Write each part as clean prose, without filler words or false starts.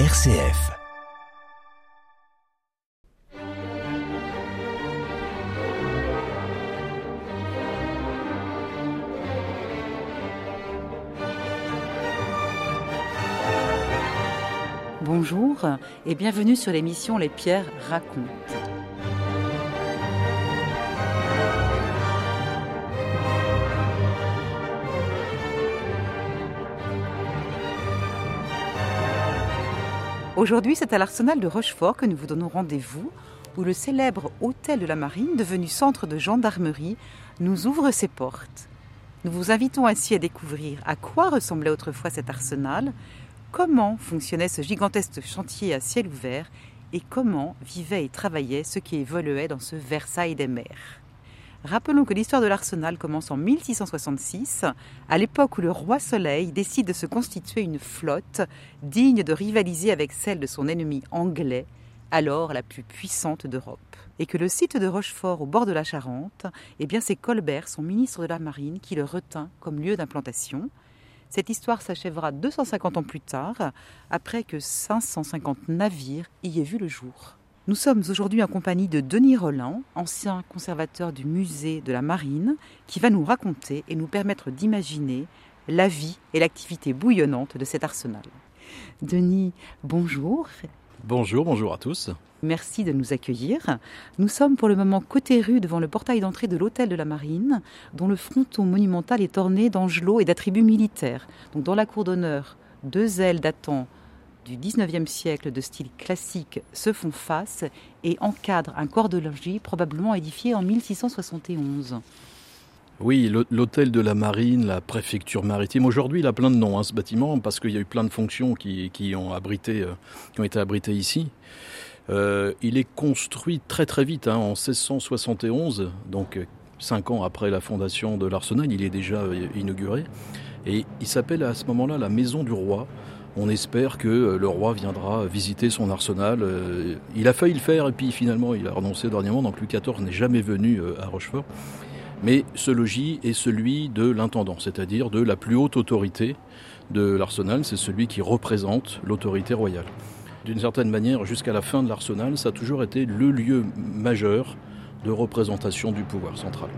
RCF. Bonjour et bienvenue sur l'émission Les pierres racontent. Aujourd'hui, c'est à l'arsenal de Rochefort que nous vous donnons rendez-vous, où le célèbre hôtel de la Marine, devenu centre de gendarmerie, nous ouvre ses portes. Nous vous invitons ainsi à découvrir à quoi ressemblait autrefois cet arsenal, comment fonctionnait ce gigantesque chantier à ciel ouvert et comment vivaient et travaillaient ceux qui évoluaient dans ce Versailles des mers. Rappelons que l'histoire de l'arsenal commence en 1666, à l'époque où le roi Soleil décide de se constituer une flotte digne de rivaliser avec celle de son ennemi anglais, alors la plus puissante d'Europe. Et que le site de Rochefort, au bord de la Charente, c'est Colbert, son ministre de la Marine, qui le retint comme lieu d'implantation. Cette histoire s'achèvera 250 ans plus tard, après que 550 navires y aient vu le jour. Nous sommes aujourd'hui en compagnie de Denis Roland, ancien conservateur du Musée de la Marine, qui va nous raconter et nous permettre d'imaginer la vie et l'activité bouillonnante de cet arsenal. Denis, bonjour. Bonjour, bonjour à tous. Merci de nous accueillir. Nous sommes pour le moment côté rue devant le portail d'entrée de l'hôtel de la Marine, dont le fronton monumental est orné d'angelots et d'attributs militaires. Donc dans la cour d'honneur, deux ailes datant du XIXe siècle de style classique se font face et encadrent un corps de logis probablement édifié en 1671. Oui, l'hôtel de la Marine, la préfecture maritime. Aujourd'hui, il a plein de noms, ce bâtiment, parce qu'il y a eu plein de fonctions qui ont été abritées ici. Il est construit très très vite, en 1671, donc 5 ans après la fondation de l'arsenal, il est déjà inauguré. Et il s'appelle à ce moment-là la Maison du Roi. On espère que le roi viendra visiter son arsenal. Il a failli le faire et puis finalement il a renoncé dernièrement. Donc Louis XIV n'est jamais venu à Rochefort. Mais ce logis est celui de l'intendant, c'est-à-dire de la plus haute autorité de l'arsenal. C'est celui qui représente l'autorité royale. D'une certaine manière, jusqu'à la fin de l'arsenal, ça a toujours été le lieu majeur de représentation du pouvoir central.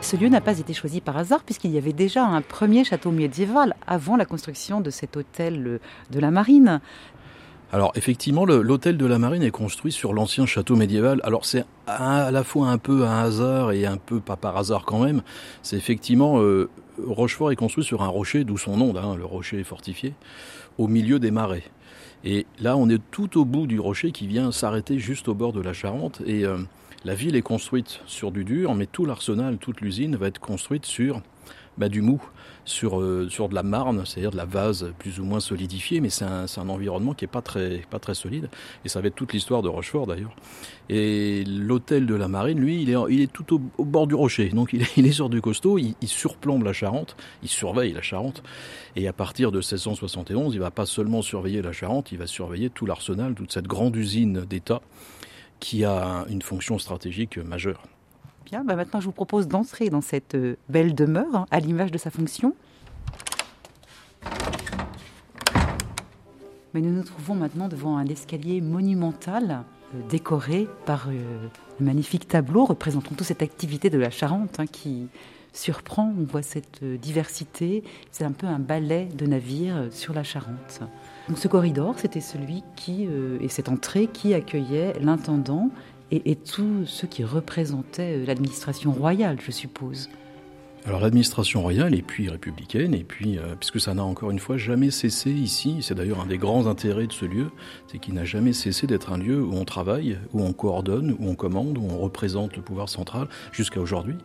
Ce lieu n'a pas été choisi par hasard puisqu'il y avait déjà un premier château médiéval avant la construction de cet hôtel de la Marine. Alors effectivement, l'hôtel de la Marine est construit sur l'ancien château médiéval. Alors c'est à la fois un peu un hasard et un peu pas par hasard quand même. C'est effectivement, Rochefort est construit sur un rocher, d'où son nom, le rocher fortifié, au milieu des marais. Et là on est tout au bout du rocher qui vient s'arrêter juste au bord de la Charente et... La ville est construite sur du dur, mais tout l'arsenal, toute l'usine va être construite sur du mou, sur de la marne, c'est-à-dire de la vase plus ou moins solidifiée, mais c'est un environnement qui n'est pas très solide. Et ça va être toute l'histoire de Rochefort d'ailleurs. Et l'hôtel de la Marine, lui, il est tout au bord du rocher. Donc il est sur du costaud, il surplombe la Charente, il surveille la Charente. Et à partir de 1671, il ne va pas seulement surveiller la Charente, il va surveiller tout l'arsenal, toute cette grande usine d'État qui a une fonction stratégique majeure. Bien, maintenant je vous propose d'entrer dans cette belle demeure, à l'image de sa fonction. Mais nous nous trouvons maintenant devant un escalier monumental, décoré par un magnifique tableau représentant toute cette activité de la Charente qui surprend. On voit cette diversité, c'est un peu un ballet de navires sur la Charente. Donc ce corridor, c'était celui et cette entrée qui accueillait l'intendant et tous ceux qui représentaient l'administration royale, je suppose. Alors l'administration royale et puis républicaine, et puis puisque ça n'a encore une fois jamais cessé ici, c'est d'ailleurs un des grands intérêts de ce lieu, c'est qu'il n'a jamais cessé d'être un lieu où on travaille, où on coordonne, où on commande, où on représente le pouvoir central jusqu'à aujourd'hui.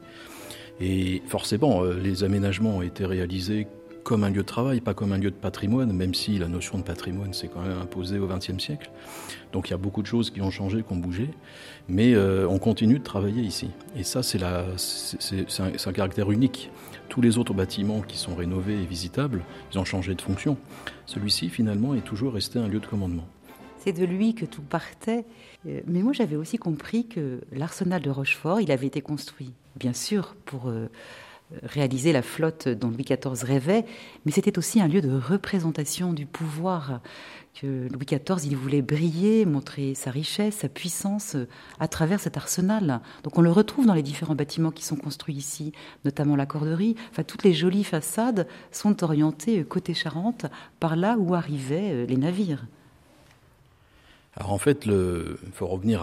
Et forcément, les aménagements ont été réalisés comme un lieu de travail, pas comme un lieu de patrimoine, même si la notion de patrimoine s'est quand même imposée au XXe siècle. Donc il y a beaucoup de choses qui ont changé, qui ont bougé, mais on continue de travailler ici. Et ça, c'est un caractère unique. Tous les autres bâtiments qui sont rénovés et visitables, ils ont changé de fonction. Celui-ci, finalement, est toujours resté un lieu de commandement. c'est de lui que tout partait. Mais moi, j'avais aussi compris que l'arsenal de Rochefort, il avait été construit, bien sûr, pour réaliser la flotte dont Louis XIV rêvait, mais c'était aussi un lieu de représentation du pouvoir, que Louis XIV, il voulait briller, montrer sa richesse, sa puissance à travers cet arsenal. Donc on le retrouve dans les différents bâtiments qui sont construits ici, notamment la corderie. Enfin, toutes les jolies façades sont orientées côté Charente, par là où arrivaient les navires. Alors en fait, il faut revenir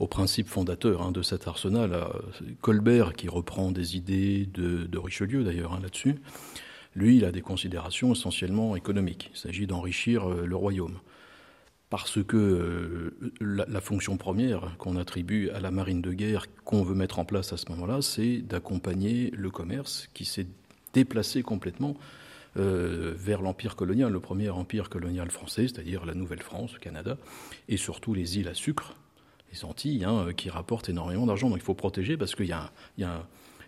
au principe fondateur de cet arsenal, Colbert, qui reprend des idées de Richelieu d'ailleurs là-dessus. Lui, il a des considérations essentiellement économiques. Il s'agit d'enrichir le royaume. Parce que la fonction première qu'on attribue à la marine de guerre, qu'on veut mettre en place à ce moment-là, c'est d'accompagner le commerce qui s'est déplacé complètement vers l'empire colonial, le premier empire colonial français, c'est-à-dire la Nouvelle-France, le Canada, et surtout les îles à sucre, les Antilles, qui rapportent énormément d'argent. Donc il faut protéger parce qu'il y a Il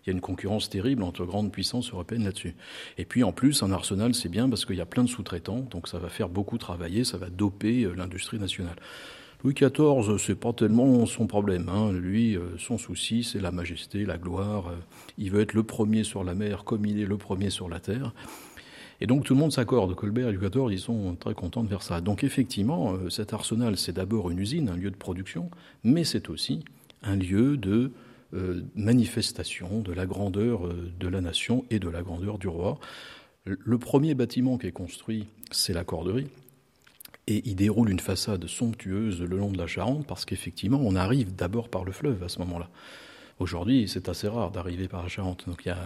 y a une concurrence terrible entre grandes puissances européennes là-dessus. Et puis en plus, un arsenal, c'est bien parce qu'il y a plein de sous-traitants, donc ça va faire beaucoup travailler, ça va doper l'industrie nationale. Louis XIV, c'est pas tellement son problème. Lui, son souci, c'est la majesté, la gloire. Il veut être le premier sur la mer comme il est le premier sur la terre. Et donc tout le monde s'accorde. Colbert et Louis XIV, ils sont très contents de faire ça. Donc effectivement, cet arsenal, c'est d'abord une usine, un lieu de production, mais c'est aussi un lieu de manifestation de la grandeur de la nation et de la grandeur du roi. Le premier bâtiment qui est construit, c'est la corderie, et il déroule une façade somptueuse le long de la Charente, parce qu'effectivement, on arrive d'abord par le fleuve à ce moment-là. Aujourd'hui, c'est assez rare d'arriver par la Charente, donc il y a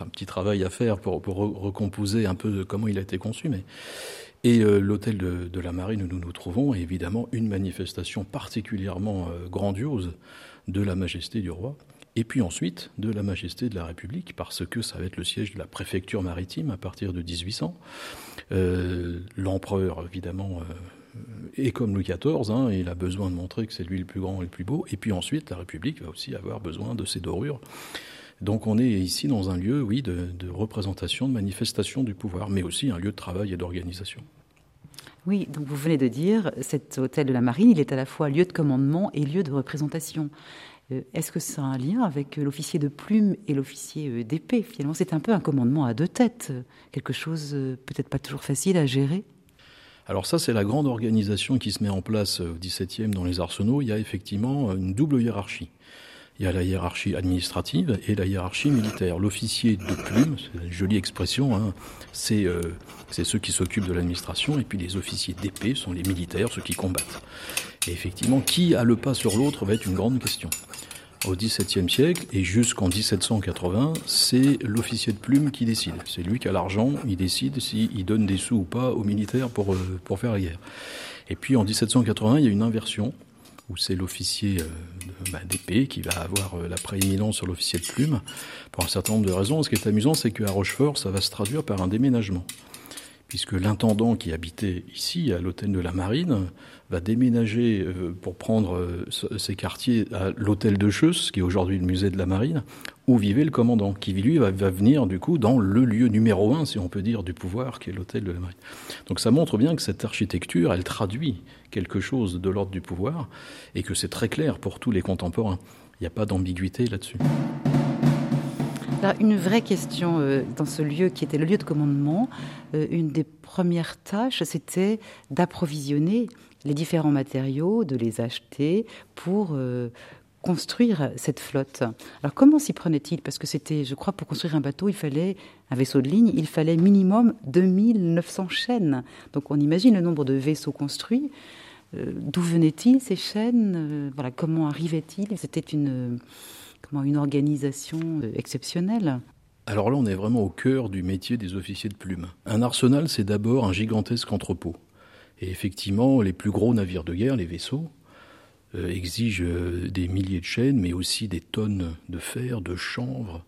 un petit travail à faire pour recomposer un peu comment il a été conçu, mais... Et l'hôtel de la Marine où nous nous trouvons est évidemment une manifestation particulièrement grandiose de la majesté du roi, et puis ensuite de la majesté de la République, parce que ça va être le siège de la préfecture maritime à partir de 1800. L'empereur, évidemment, est comme Louis XIV, il a besoin de montrer que c'est lui le plus grand et le plus beau, et puis ensuite la République va aussi avoir besoin de ses dorures. Donc on est ici dans un lieu, oui, de représentation, de manifestation du pouvoir, mais aussi un lieu de travail et d'organisation. Oui, donc vous venez de dire, cet hôtel de la Marine, il est à la fois lieu de commandement et lieu de représentation. Est-ce que ça a un lien avec l'officier de plume et l'officier d'épée ? Finalement, c'est un peu un commandement à deux têtes, quelque chose peut-être pas toujours facile à gérer. Alors ça, c'est la grande organisation qui se met en place au XVIIe dans les arsenaux. Il y a effectivement une double hiérarchie. Il y a la hiérarchie administrative et la hiérarchie militaire. L'officier de plume, c'est une jolie expression, c'est ceux qui s'occupent de l'administration, et puis les officiers d'épée sont les militaires, ceux qui combattent. Et effectivement, qui a le pas sur l'autre va être une grande question. Au XVIIe siècle et jusqu'en 1780, c'est l'officier de plume qui décide. C'est lui qui a l'argent, il décide s'il donne des sous ou pas aux militaires pour faire la guerre. Et puis en 1780, il y a une inversion, où c'est l'officier d'épée qui va avoir la prééminence sur l'officier de plume, pour un certain nombre de raisons. Ce qui est amusant, c'est qu'à Rochefort, ça va se traduire par un déménagement, puisque l'intendant qui habitait ici, à l'hôtel de la Marine, va déménager pour prendre ses quartiers à l'hôtel de Cheusse, qui est aujourd'hui le musée de la Marine, où vivait le commandant, qui lui va venir du coup dans le lieu numéro 1, si on peut dire, du pouvoir, qui est l'hôtel de la Marine. Donc ça montre bien que cette architecture, elle traduit quelque chose de l'ordre du pouvoir, et que c'est très clair pour tous les contemporains. Il n'y a pas d'ambiguïté là-dessus. Alors, une vraie question dans ce lieu qui était le lieu de commandement, une des premières tâches, c'était d'approvisionner les différents matériaux, de les acheter pour construire cette flotte. Alors comment s'y prenait-il ? Parce que c'était, je crois, pour construire un bateau, il fallait un vaisseau de ligne, il fallait minimum 2900 chaînes. Donc on imagine le nombre de vaisseaux construits. D'où venaient-ils ces chaînes ? Voilà, comment arrivaient-ils ? C'était une organisation exceptionnelle. Alors là, on est vraiment au cœur du métier des officiers de plume. Un arsenal, c'est d'abord un gigantesque entrepôt. Et effectivement, les plus gros navires de guerre, les vaisseaux, exigent des milliers de chaînes, mais aussi des tonnes de fer, de chanvre.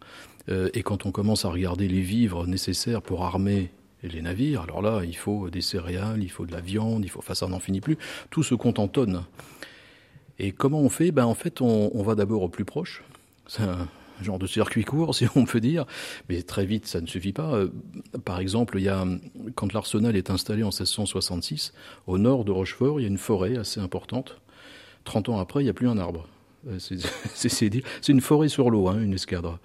Et quand on commence à regarder les vivres nécessaires pour armer les navires, alors là, il faut des céréales, il faut de la viande, enfin, ça n'en finit plus. Tout se compte en tonnes. Et comment on fait ? En fait, on va d'abord au plus proche. C'est un genre de circuit court, si on peut dire, mais très vite, ça ne suffit pas. Par exemple, il y a, quand l'arsenal est installé en 1666, au nord de Rochefort, il y a une forêt assez importante. 30 ans après, il n'y a plus un arbre. C'est une forêt sur l'eau, hein, une escadre.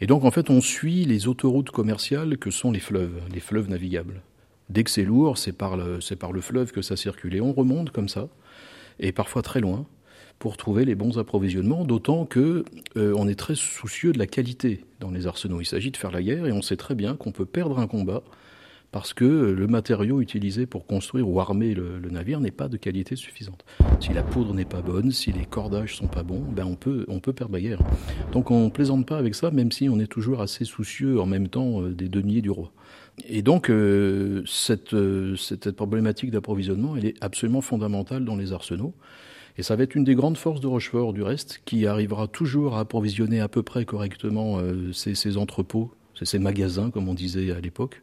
Et donc, en fait, on suit les autoroutes commerciales que sont les fleuves navigables. Dès que c'est lourd, c'est par le fleuve que ça circule. Et on remonte comme ça, et parfois très loin, pour trouver les bons approvisionnements, d'autant qu'on est très soucieux de la qualité dans les arsenaux. Il s'agit de faire la guerre, et on sait très bien qu'on peut perdre un combat parce que le matériau utilisé pour construire ou armer le navire n'est pas de qualité suffisante. Si la poudre n'est pas bonne, si les cordages ne sont pas bons, ben on peut perdre la guerre. Donc on ne plaisante pas avec ça, même si on est toujours assez soucieux en même temps des deniers du roi. Et donc cette problématique d'approvisionnement, elle est absolument fondamentale dans les arsenaux. Et ça va être une des grandes forces de Rochefort, du reste, qui arrivera toujours à approvisionner à peu près correctement ses entrepôts, ses magasins, comme on disait à l'époque,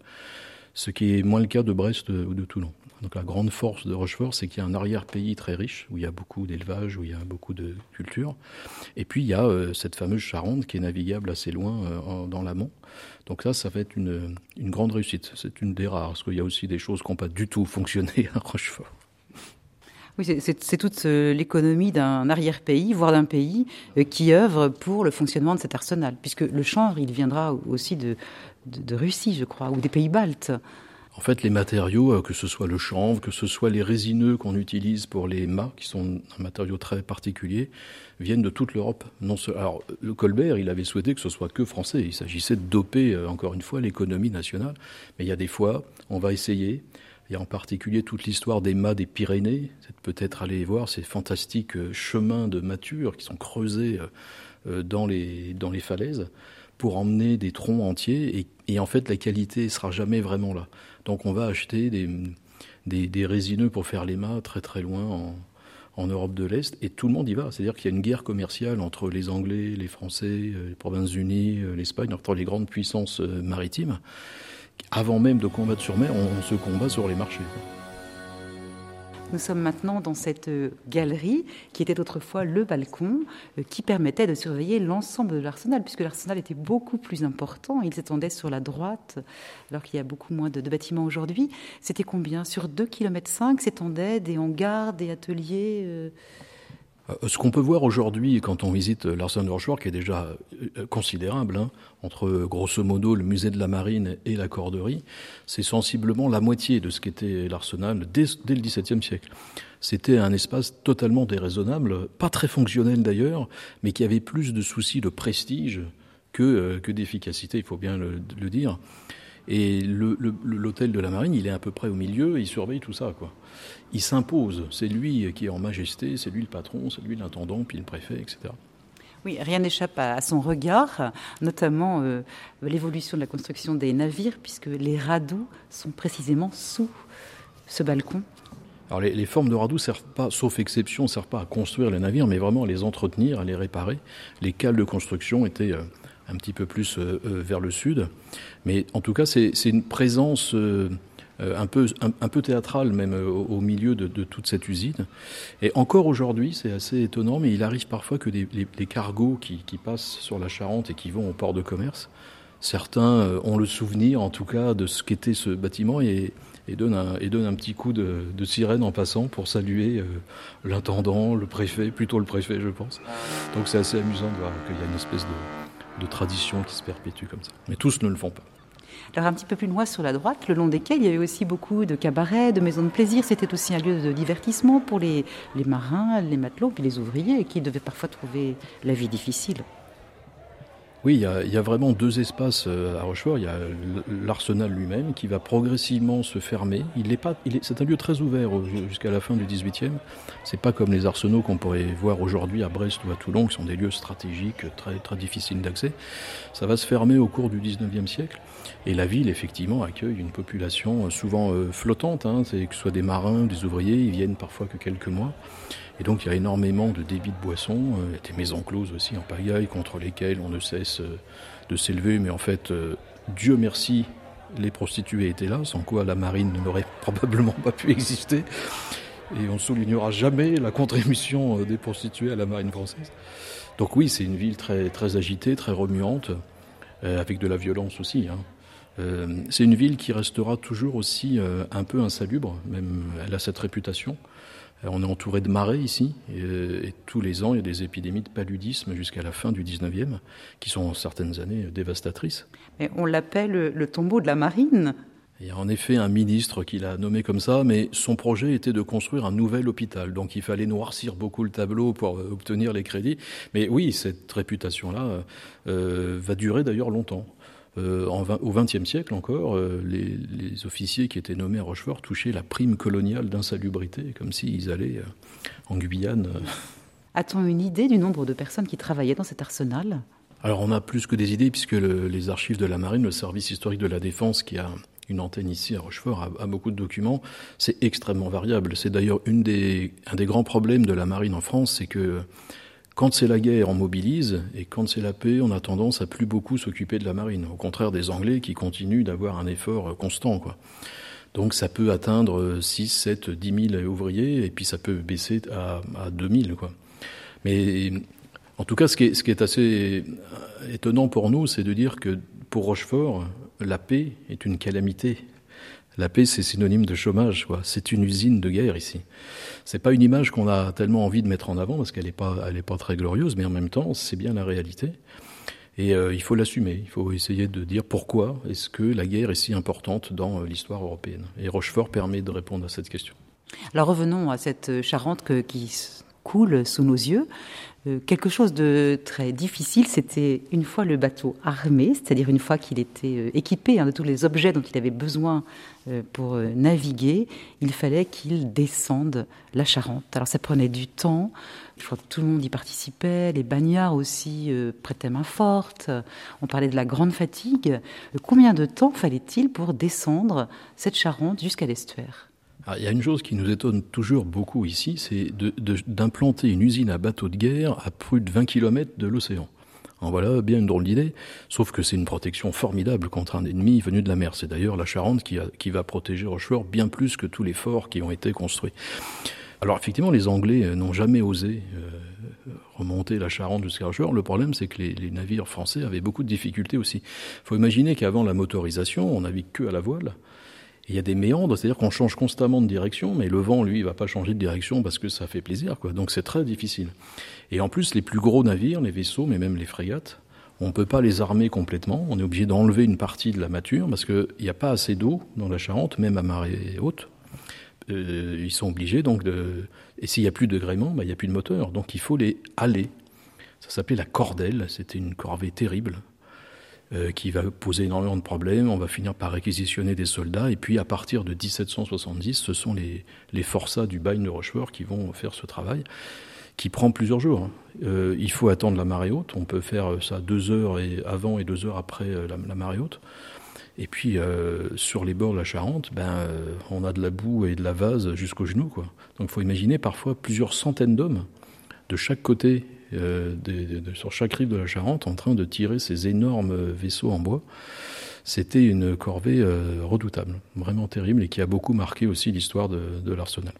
ce qui est moins le cas de Brest ou de Toulon. Donc la grande force de Rochefort, c'est qu'il y a un arrière-pays très riche, où il y a beaucoup d'élevage, où il y a beaucoup de culture. Et puis il y a cette fameuse Charente qui est navigable assez loin dans l'amont. Donc ça va être une grande réussite. C'est une des rares, parce qu'il y a aussi des choses qui n'ont pas du tout fonctionné à Rochefort. Oui, c'est toute l'économie d'un arrière-pays, voire d'un pays, qui œuvre pour le fonctionnement de cet arsenal. Puisque le chanvre, il viendra aussi de Russie, je crois, ou des pays baltes. En fait, les matériaux, que ce soit le chanvre, que ce soit les résineux qu'on utilise pour les mâts, qui sont un matériau très particulier, viennent de toute l'Europe. Alors, le Colbert, il avait souhaité que ce soit que français. Il s'agissait de doper, encore une fois, l'économie nationale. Mais il y a des fois, on va essayer... Il y a en particulier toute l'histoire des mâts des Pyrénées. C'est peut-être aller voir ces fantastiques chemins de mâture qui sont creusés dans les falaises pour emmener des troncs entiers. Et en fait, la qualité ne sera jamais vraiment là. Donc on va acheter des résineux pour faire les mâts très très loin en Europe de l'Est. Et tout le monde y va. C'est-à-dire qu'il y a une guerre commerciale entre les Anglais, les Français, les Provinces-Unies, l'Espagne, entre les grandes puissances maritimes. Avant même de combattre sur mer, on se combat sur les marchés. Nous sommes maintenant dans cette galerie qui était autrefois le balcon qui permettait de surveiller l'ensemble de l'arsenal, puisque l'arsenal était beaucoup plus important. Il s'étendait sur la droite, alors qu'il y a beaucoup moins de bâtiments aujourd'hui. C'était combien ? Sur 2,5 km s'étendaient des hangars, des ateliers Ce qu'on peut voir aujourd'hui quand on visite l'arsenal de Rochefort, qui est déjà considérable, hein, entre grosso modo le musée de la Marine et la Corderie, c'est sensiblement la moitié de ce qu'était l'arsenal dès le XVIIe siècle. C'était un espace totalement déraisonnable, pas très fonctionnel d'ailleurs, mais qui avait plus de soucis de prestige que d'efficacité, il faut bien le dire. Et l'hôtel de la Marine, il est à peu près au milieu, et il surveille tout ça, quoi. Il s'impose, c'est lui qui est en majesté, c'est lui le patron, c'est lui l'intendant, puis le préfet, etc. Oui, rien n'échappe à son regard, notamment l'évolution de la construction des navires, puisque les radeaux sont précisément sous ce balcon. Alors les formes de radeaux servent pas, sauf exception, servent pas à construire les navires, mais vraiment à les entretenir, à les réparer. Les cales de construction étaient... un petit peu plus vers le sud. Mais en tout cas, c'est une présence un peu théâtrale même au milieu de toute cette usine. Et encore aujourd'hui, c'est assez étonnant, mais il arrive parfois que des cargos qui passent sur la Charente et qui vont au port de commerce, certains ont le souvenir en tout cas de ce qu'était ce bâtiment et donne un petit coup de sirène en passant pour saluer l'intendant, le préfet, plutôt le préfet je pense. Donc c'est assez amusant de voir qu'il y a une espèce de traditions qui se perpétuent comme ça. Mais tous ne le font pas. Alors un petit peu plus loin sur la droite, le long desquels il y avait aussi beaucoup de cabarets, de maisons de plaisir. C'était aussi un lieu de divertissement pour les marins, les matelots, puis les ouvriers qui devaient parfois trouver la vie difficile. Oui, il y a vraiment deux espaces à Rochefort. Il y a l'arsenal lui-même qui va progressivement se fermer. C'est un lieu très ouvert jusqu'à la fin du XVIIIe. C'est pas comme les arsenaux qu'on pourrait voir aujourd'hui à Brest ou à Toulon, qui sont des lieux stratégiques très très difficiles d'accès. Ça va se fermer au cours du XIXe siècle. Et la ville, effectivement, accueille une population souvent flottante, hein. C'est que ce soit des marins, des ouvriers, ils viennent parfois que quelques mois. Et donc il y a énormément de débits de boissons, des maisons closes aussi en pagaille contre lesquelles on ne cesse de s'élever. Mais en fait, Dieu merci, les prostituées étaient là, sans quoi la marine n'aurait probablement pas pu exister. Et on ne soulignera jamais la contribution des prostituées à la marine française. Donc oui, c'est une ville très, très agitée, très remuante, avec de la violence aussi, hein. C'est une ville qui restera toujours aussi un peu insalubre, même elle a cette réputation. On est entouré de marais ici, et tous les ans, il y a des épidémies de paludisme jusqu'à la fin du 19e, qui sont en certaines années dévastatrices. Mais on l'appelle le tombeau de la marine. Il y a en effet un ministre qui l'a nommé comme ça, mais son projet était de construire un nouvel hôpital. Donc il fallait noircir beaucoup le tableau pour obtenir les crédits. Mais oui, cette réputation-là va durer d'ailleurs longtemps. Au XXe siècle encore, les officiers qui étaient nommés à Rochefort touchaient la prime coloniale d'insalubrité, comme s'ils allaient en Guyane. A-t-on une idée du nombre de personnes qui travaillaient dans cet arsenal ? Alors on a plus que des idées, puisque les archives de la Marine, le service historique de la Défense qui a une antenne ici à Rochefort, a beaucoup de documents. C'est extrêmement variable. C'est d'ailleurs un des grands problèmes de la Marine en France, c'est que quand c'est la guerre, on mobilise, et quand c'est la paix, on a tendance à plus beaucoup s'occuper de la marine. Au contraire des Anglais qui continuent d'avoir un effort constant, quoi. Donc ça peut atteindre 6, 7, 10 000 ouvriers, et puis ça peut baisser à 2 000, quoi. Mais en tout cas, ce qui est assez étonnant pour nous, c'est de dire que pour Rochefort, la paix est une calamité. La paix, c'est synonyme de chômage, quoi. C'est une usine de guerre ici. C'est pas une image qu'on a tellement envie de mettre en avant parce qu'elle est pas très glorieuse, mais en même temps, c'est bien la réalité. Et il faut l'assumer. Il faut essayer de dire pourquoi est-ce que la guerre est si importante dans l'histoire européenne. Et Rochefort permet de répondre à cette question. Alors revenons à cette Charente qui coule sous nos yeux. Quelque chose de très difficile, c'était une fois le bateau armé, c'est-à-dire une fois qu'il était équipé de tous les objets dont il avait besoin pour naviguer, il fallait qu'il descende la Charente. Alors ça prenait du temps, je crois que tout le monde y participait, les bagnards aussi prêtaient main forte, on parlait de la grande fatigue. Combien de temps fallait-il pour descendre cette Charente jusqu'à l'estuaire ? Alors, il y a une chose qui nous étonne toujours beaucoup ici, c'est d'implanter une usine à bateaux de guerre à plus de 20 km de l'océan. Alors voilà, bien une drôle d'idée, sauf que c'est une protection formidable contre un ennemi venu de la mer. C'est d'ailleurs la Charente qui va protéger Rochefort bien plus que tous les forts qui ont été construits. Alors effectivement, les Anglais n'ont jamais osé remonter la Charente jusqu'à Rochefort. Le problème, c'est que les navires français avaient beaucoup de difficultés aussi. Il faut imaginer qu'avant la motorisation, on navigue que à la voile. Il y a des méandres, c'est-à-dire qu'on change constamment de direction, mais le vent, lui, il va pas changer de direction parce que ça fait plaisir, quoi. Donc c'est très difficile. Et en plus, les plus gros navires, les vaisseaux, mais même les frégates, on peut pas les armer complètement. On est obligé d'enlever une partie de la mâture parce qu'il n'y a pas assez d'eau dans la Charente, même à marée haute. Ils sont obligés, donc, et s'il n'y a plus de gréement, il n'y a plus de moteur. Donc il faut les haler. Ça s'appelait la cordelle. C'était une corvée terrible, qui va poser énormément de problèmes. On va finir par réquisitionner des soldats. Et puis, à partir de 1770, ce sont les forçats du bagne de Rochefort qui vont faire ce travail, qui prend plusieurs jours. Il faut attendre la marée haute. On peut faire ça 2 heures avant et 2 heures après la marée haute. Et puis, sur les bords de la Charente, on a de la boue et de la vase jusqu'aux genoux, quoi. Donc, il faut imaginer parfois plusieurs centaines d'hommes de chaque côté, sur chaque rive de la Charente, en train de tirer ces énormes vaisseaux en bois. C'était une corvée redoutable, vraiment terrible, et qui a beaucoup marqué aussi l'histoire de l'arsenal.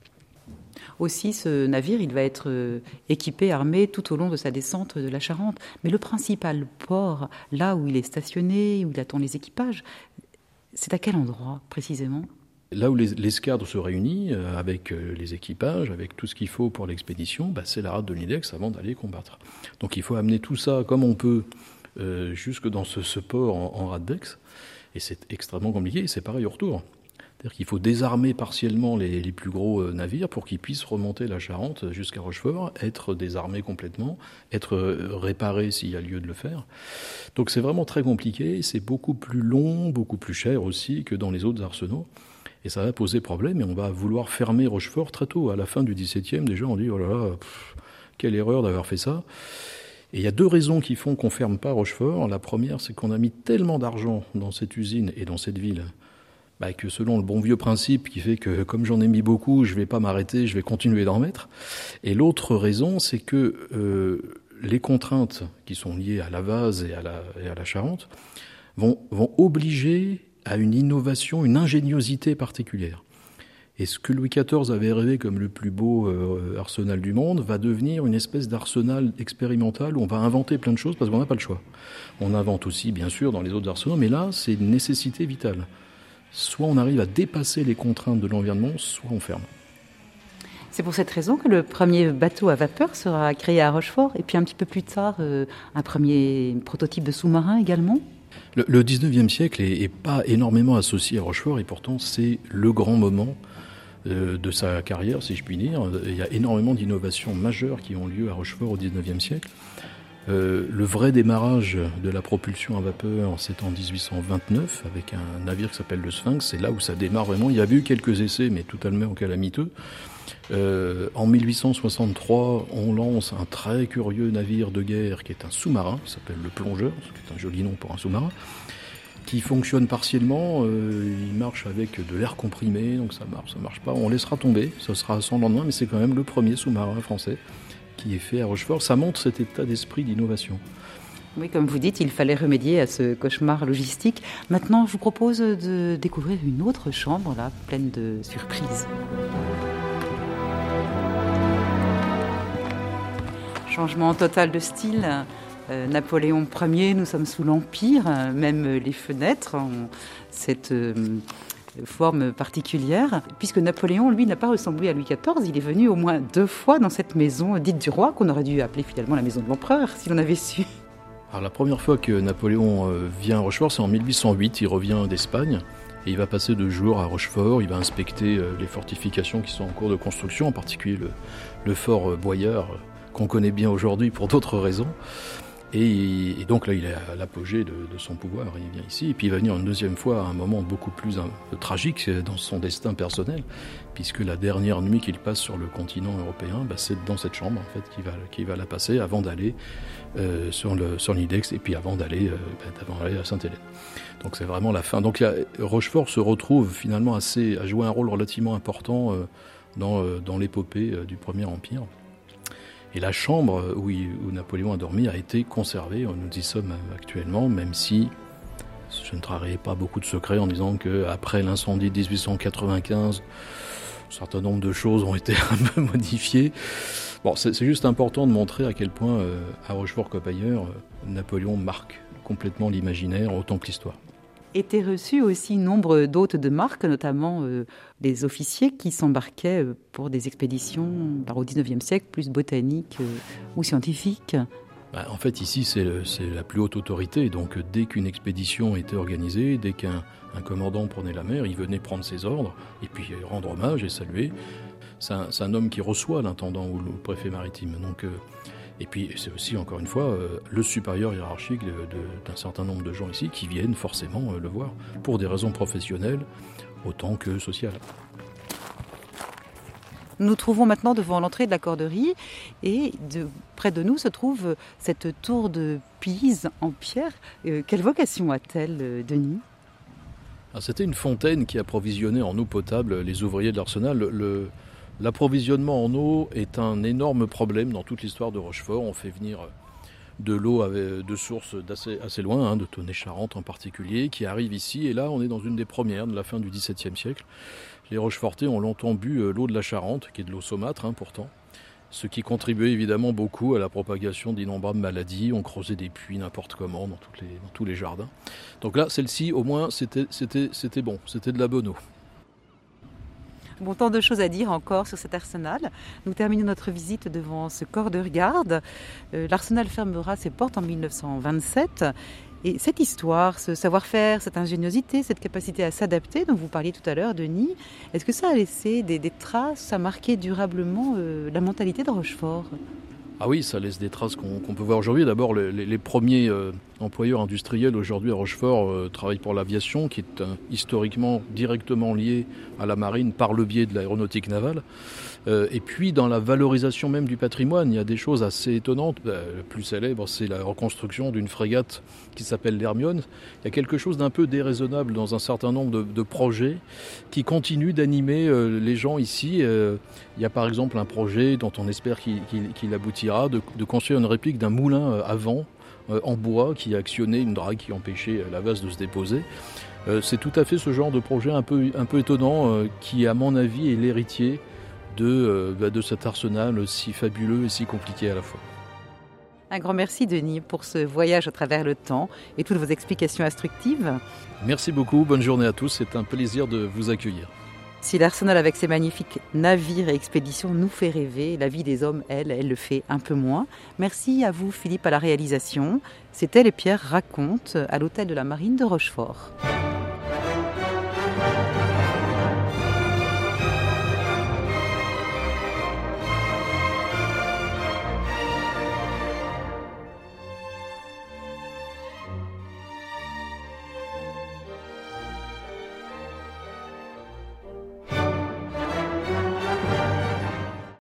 Aussi, ce navire, il va être équipé, armé tout au long de sa descente de la Charente. Mais le principal port, là où il est stationné, où il attend les équipages, c'est à quel endroit précisément ? Là où l'escadre se réunit avec les équipages, avec tout ce qu'il faut pour l'expédition, c'est la rade de l'Idex avant d'aller combattre. Donc il faut amener tout ça comme on peut jusque dans ce port en rade d'Aix. Et c'est extrêmement compliqué. Et c'est pareil au retour. C'est-à-dire qu'il faut désarmer partiellement les plus gros navires pour qu'ils puissent remonter la Charente jusqu'à Rochefort, être désarmés complètement, être réparés s'il y a lieu de le faire. Donc c'est vraiment très compliqué. C'est beaucoup plus long, beaucoup plus cher aussi que dans les autres arsenaux. Et ça va poser problème et on va vouloir fermer Rochefort très tôt. À la fin du XVIIe, déjà, on dit « Oh là là, quelle erreur d'avoir fait ça !» Et il y a 2 raisons qui font qu'on ne ferme pas Rochefort. La première, c'est qu'on a mis tellement d'argent dans cette usine et dans cette ville que selon le bon vieux principe qui fait que comme j'en ai mis beaucoup, je ne vais pas m'arrêter, je vais continuer d'en mettre. Et l'autre raison, c'est que les contraintes qui sont liées à la vase et à la Charente vont obliger à une innovation, une ingéniosité particulière. Et ce que Louis XIV avait rêvé comme le plus beau arsenal du monde va devenir une espèce d'arsenal expérimental où on va inventer plein de choses parce qu'on n'a pas le choix. On invente aussi, bien sûr, dans les autres arsenaux, mais là, c'est une nécessité vitale. Soit on arrive à dépasser les contraintes de l'environnement, soit on ferme. C'est pour cette raison que le premier bateau à vapeur sera créé à Rochefort, et puis un petit peu plus tard, un premier prototype de sous-marin également. Le 19e siècle n'est pas énormément associé à Rochefort, et pourtant c'est le grand moment de sa carrière, si je puis dire. Il y a énormément d'innovations majeures qui ont lieu à Rochefort au 19e siècle. Le vrai démarrage de la propulsion à vapeur, c'est en 1829, avec un navire qui s'appelle le Sphinx. C'est là où ça démarre vraiment. Il y a eu quelques essais, mais totalement calamiteux. En 1863, on lance un très curieux navire de guerre qui est un sous-marin, qui s'appelle le Plongeur, ce qui est un joli nom pour un sous-marin, qui fonctionne partiellement. Il marche avec de l'air comprimé, donc ça marche pas. On laissera tomber, ça sera sans lendemain, mais c'est quand même le premier sous-marin français qui est fait à Rochefort. Ça montre cet état d'esprit d'innovation. Oui, comme vous dites, il fallait remédier à ce cauchemar logistique. Maintenant, je vous propose de découvrir une autre chambre, là, pleine de surprises. Changement total de style. Napoléon Ier, nous sommes sous l'Empire, même les fenêtres ont cette forme particulière. Puisque Napoléon, lui, n'a pas ressemblé à Louis XIV, il est venu au moins 2 fois dans cette maison dite du roi, qu'on aurait dû appeler finalement la maison de l'empereur, si l'on avait su. Alors, la première fois que Napoléon vient à Rochefort, c'est en 1808, il revient d'Espagne. Et il va passer 2 jours à Rochefort, il va inspecter les fortifications qui sont en cours de construction, en particulier le fort Boyard, qu'on connaît bien aujourd'hui pour d'autres raisons. Et donc là, il est à l'apogée de son pouvoir, il vient ici. Et puis il va venir une deuxième fois à un moment beaucoup plus tragique dans son destin personnel, puisque la dernière nuit qu'il passe sur le continent européen, c'est dans cette chambre en fait, qu'il va la passer avant d'aller sur l'île d'Aix et puis avant d'aller à Saint-Hélène. Donc c'est vraiment la fin. Donc là, Rochefort se retrouve finalement à jouer un rôle relativement important dans l'épopée du Premier Empire. Et la chambre où Napoléon a dormi a été conservée, nous y sommes actuellement, même si je ne trahirai pas beaucoup de secrets en disant qu'après l'incendie de 1895, un certain nombre de choses ont été un peu modifiées. Bon, c'est juste important de montrer à quel point, à Rochefort comme ailleurs, Napoléon marque complètement l'imaginaire autant que l'histoire. Étaient reçus aussi nombre d'hôtes de marque, notamment des officiers qui s'embarquaient pour des expéditions au XIXe siècle, plus botaniques ou scientifiques. En fait, ici, c'est la plus haute autorité. Donc, dès qu'une expédition était organisée, dès qu'un commandant prenait la mer, il venait prendre ses ordres et puis rendre hommage et saluer. C'est un homme qui reçoit l'intendant ou le préfet maritime. Donc, et puis c'est aussi, encore une fois, le supérieur hiérarchique d'un certain nombre de gens ici qui viennent forcément le voir pour des raisons professionnelles autant que sociales. Nous nous trouvons maintenant devant l'entrée de la corderie et près de nous se trouve cette tour de Pise en pierre. Quelle vocation a-t-elle, Denis ? Alors, c'était une fontaine qui approvisionnait en eau potable les ouvriers de l'arsenal. L'approvisionnement en eau est un énorme problème dans toute l'histoire de Rochefort. On fait venir de l'eau de sources d'assez loin, de Tonnay-Charente en particulier, qui arrive ici. Et là, on est dans une des premières de la fin du XVIIe siècle. Les Rochefortais ont longtemps bu l'eau de la Charente, qui est de l'eau saumâtre pourtant, ce qui contribuait évidemment beaucoup à la propagation d'innombrables maladies. On creusait des puits n'importe comment dans tous les jardins. Donc là, celle-ci, au moins, c'était bon, c'était de la bonne eau. Bon, tant de choses à dire encore sur cet arsenal. Nous terminons notre visite devant ce corps de garde. L'arsenal fermera ses portes en 1927. Et cette histoire, ce savoir-faire, cette ingéniosité, cette capacité à s'adapter dont vous parliez tout à l'heure, Denis, est-ce que ça a laissé des traces, ça a marqué durablement la mentalité de Rochefort ? Ah oui, ça laisse des traces qu'on peut voir aujourd'hui. D'abord, les premiers employeurs industriels aujourd'hui à Rochefort travaillent pour l'aviation, qui est historiquement directement liée à la marine par le biais de l'aéronautique navale. Et puis, dans la valorisation même du patrimoine, il y a des choses assez étonnantes. Le plus célèbre, c'est la reconstruction d'une frégate qui s'appelle l'Hermione. Il y a quelque chose d'un peu déraisonnable dans un certain nombre de projets qui continuent d'animer les gens ici. Il y a par exemple un projet dont on espère qu'il aboutit, de construire une réplique d'un moulin à vent en bois qui actionnait une drague qui empêchait la vase de se déposer. C'est tout à fait ce genre de projet un peu étonnant qui, à mon avis, est l'héritier de cet arsenal si fabuleux et si compliqué à la fois. Un grand merci Denis pour ce voyage à travers le temps et toutes vos explications instructives. Merci beaucoup, bonne journée à tous, c'est un plaisir de vous accueillir. Si l'arsenal avec ses magnifiques navires et expéditions nous fait rêver, la vie des hommes, elle le fait un peu moins. Merci à vous Philippe à la réalisation. C'était Les pierres racontent à l'hôtel de la Marine de Rochefort.